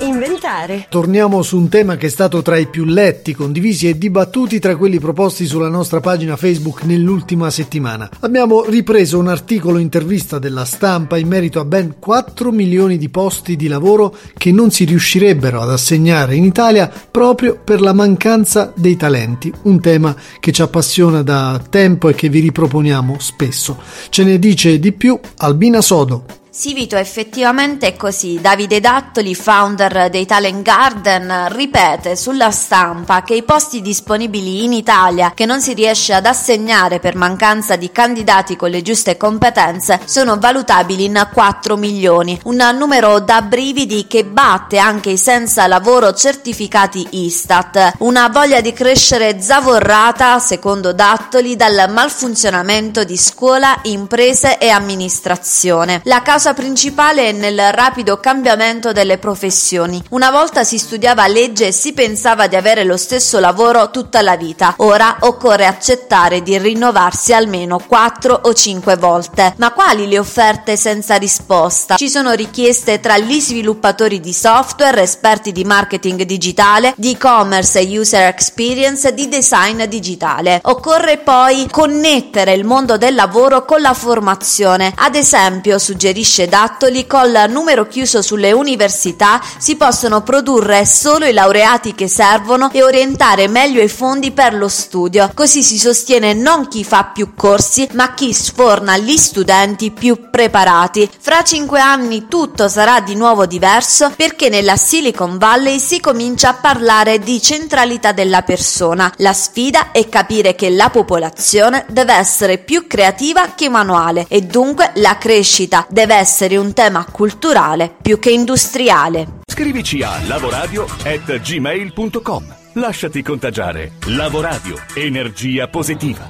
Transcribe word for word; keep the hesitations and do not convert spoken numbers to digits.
inventare. Torniamo su un tema che è stato tra i più letti, condivisi e dibattuti tra quelli proposti sulla nostra pagina Facebook nell'ultima settimana. Abbiamo ripreso un articolo intervista della Stampa in merito a ben quattro milioni di posti di lavoro che non si riuscirebbero ad assegnare in Italia proprio per la mancanza dei talenti, un tema che ci appassiona da tempo e che vi riproponiamo spesso. Ce ne dice di più Albina Sodo. Sì, Vito, effettivamente è così. Davide Dattoli, founder dei Talent Garden, ripete sulla Stampa che i posti disponibili in Italia che non si riesce ad assegnare per mancanza di candidati con le giuste competenze sono valutabili in quattro milioni, un numero da brividi che batte anche i senza lavoro certificati Istat. Una voglia di crescere zavorrata, secondo Dattoli, dal malfunzionamento di scuola, imprese e amministrazione. La causa principale è nel rapido cambiamento delle professioni. Una volta si studiava legge e si pensava di avere lo stesso lavoro tutta la vita. Ora occorre accettare di rinnovarsi almeno quattro o cinque volte. Ma quali le offerte senza risposta? Ci sono richieste tra gli sviluppatori di software, esperti di marketing digitale, di e-commerce e user experience, di design digitale. Occorre poi connettere il mondo del lavoro con la formazione. Ad esempio, suggerisce Dattoli, col numero chiuso sulle università si possono produrre solo i laureati che servono e orientare meglio i fondi per lo studio. Così si sostiene non chi fa più corsi, ma chi sforna gli studenti più preparati. Fra cinque anni tutto sarà di nuovo diverso, perché nella Silicon Valley si comincia a parlare di centralità della persona. La sfida è capire che la popolazione deve essere più creativa che manuale, e dunque la crescita deve essere un tema culturale più che industriale. Scrivici a lavoradio at gmail punto com. Lasciati contagiare. Lavoradio, energia positiva.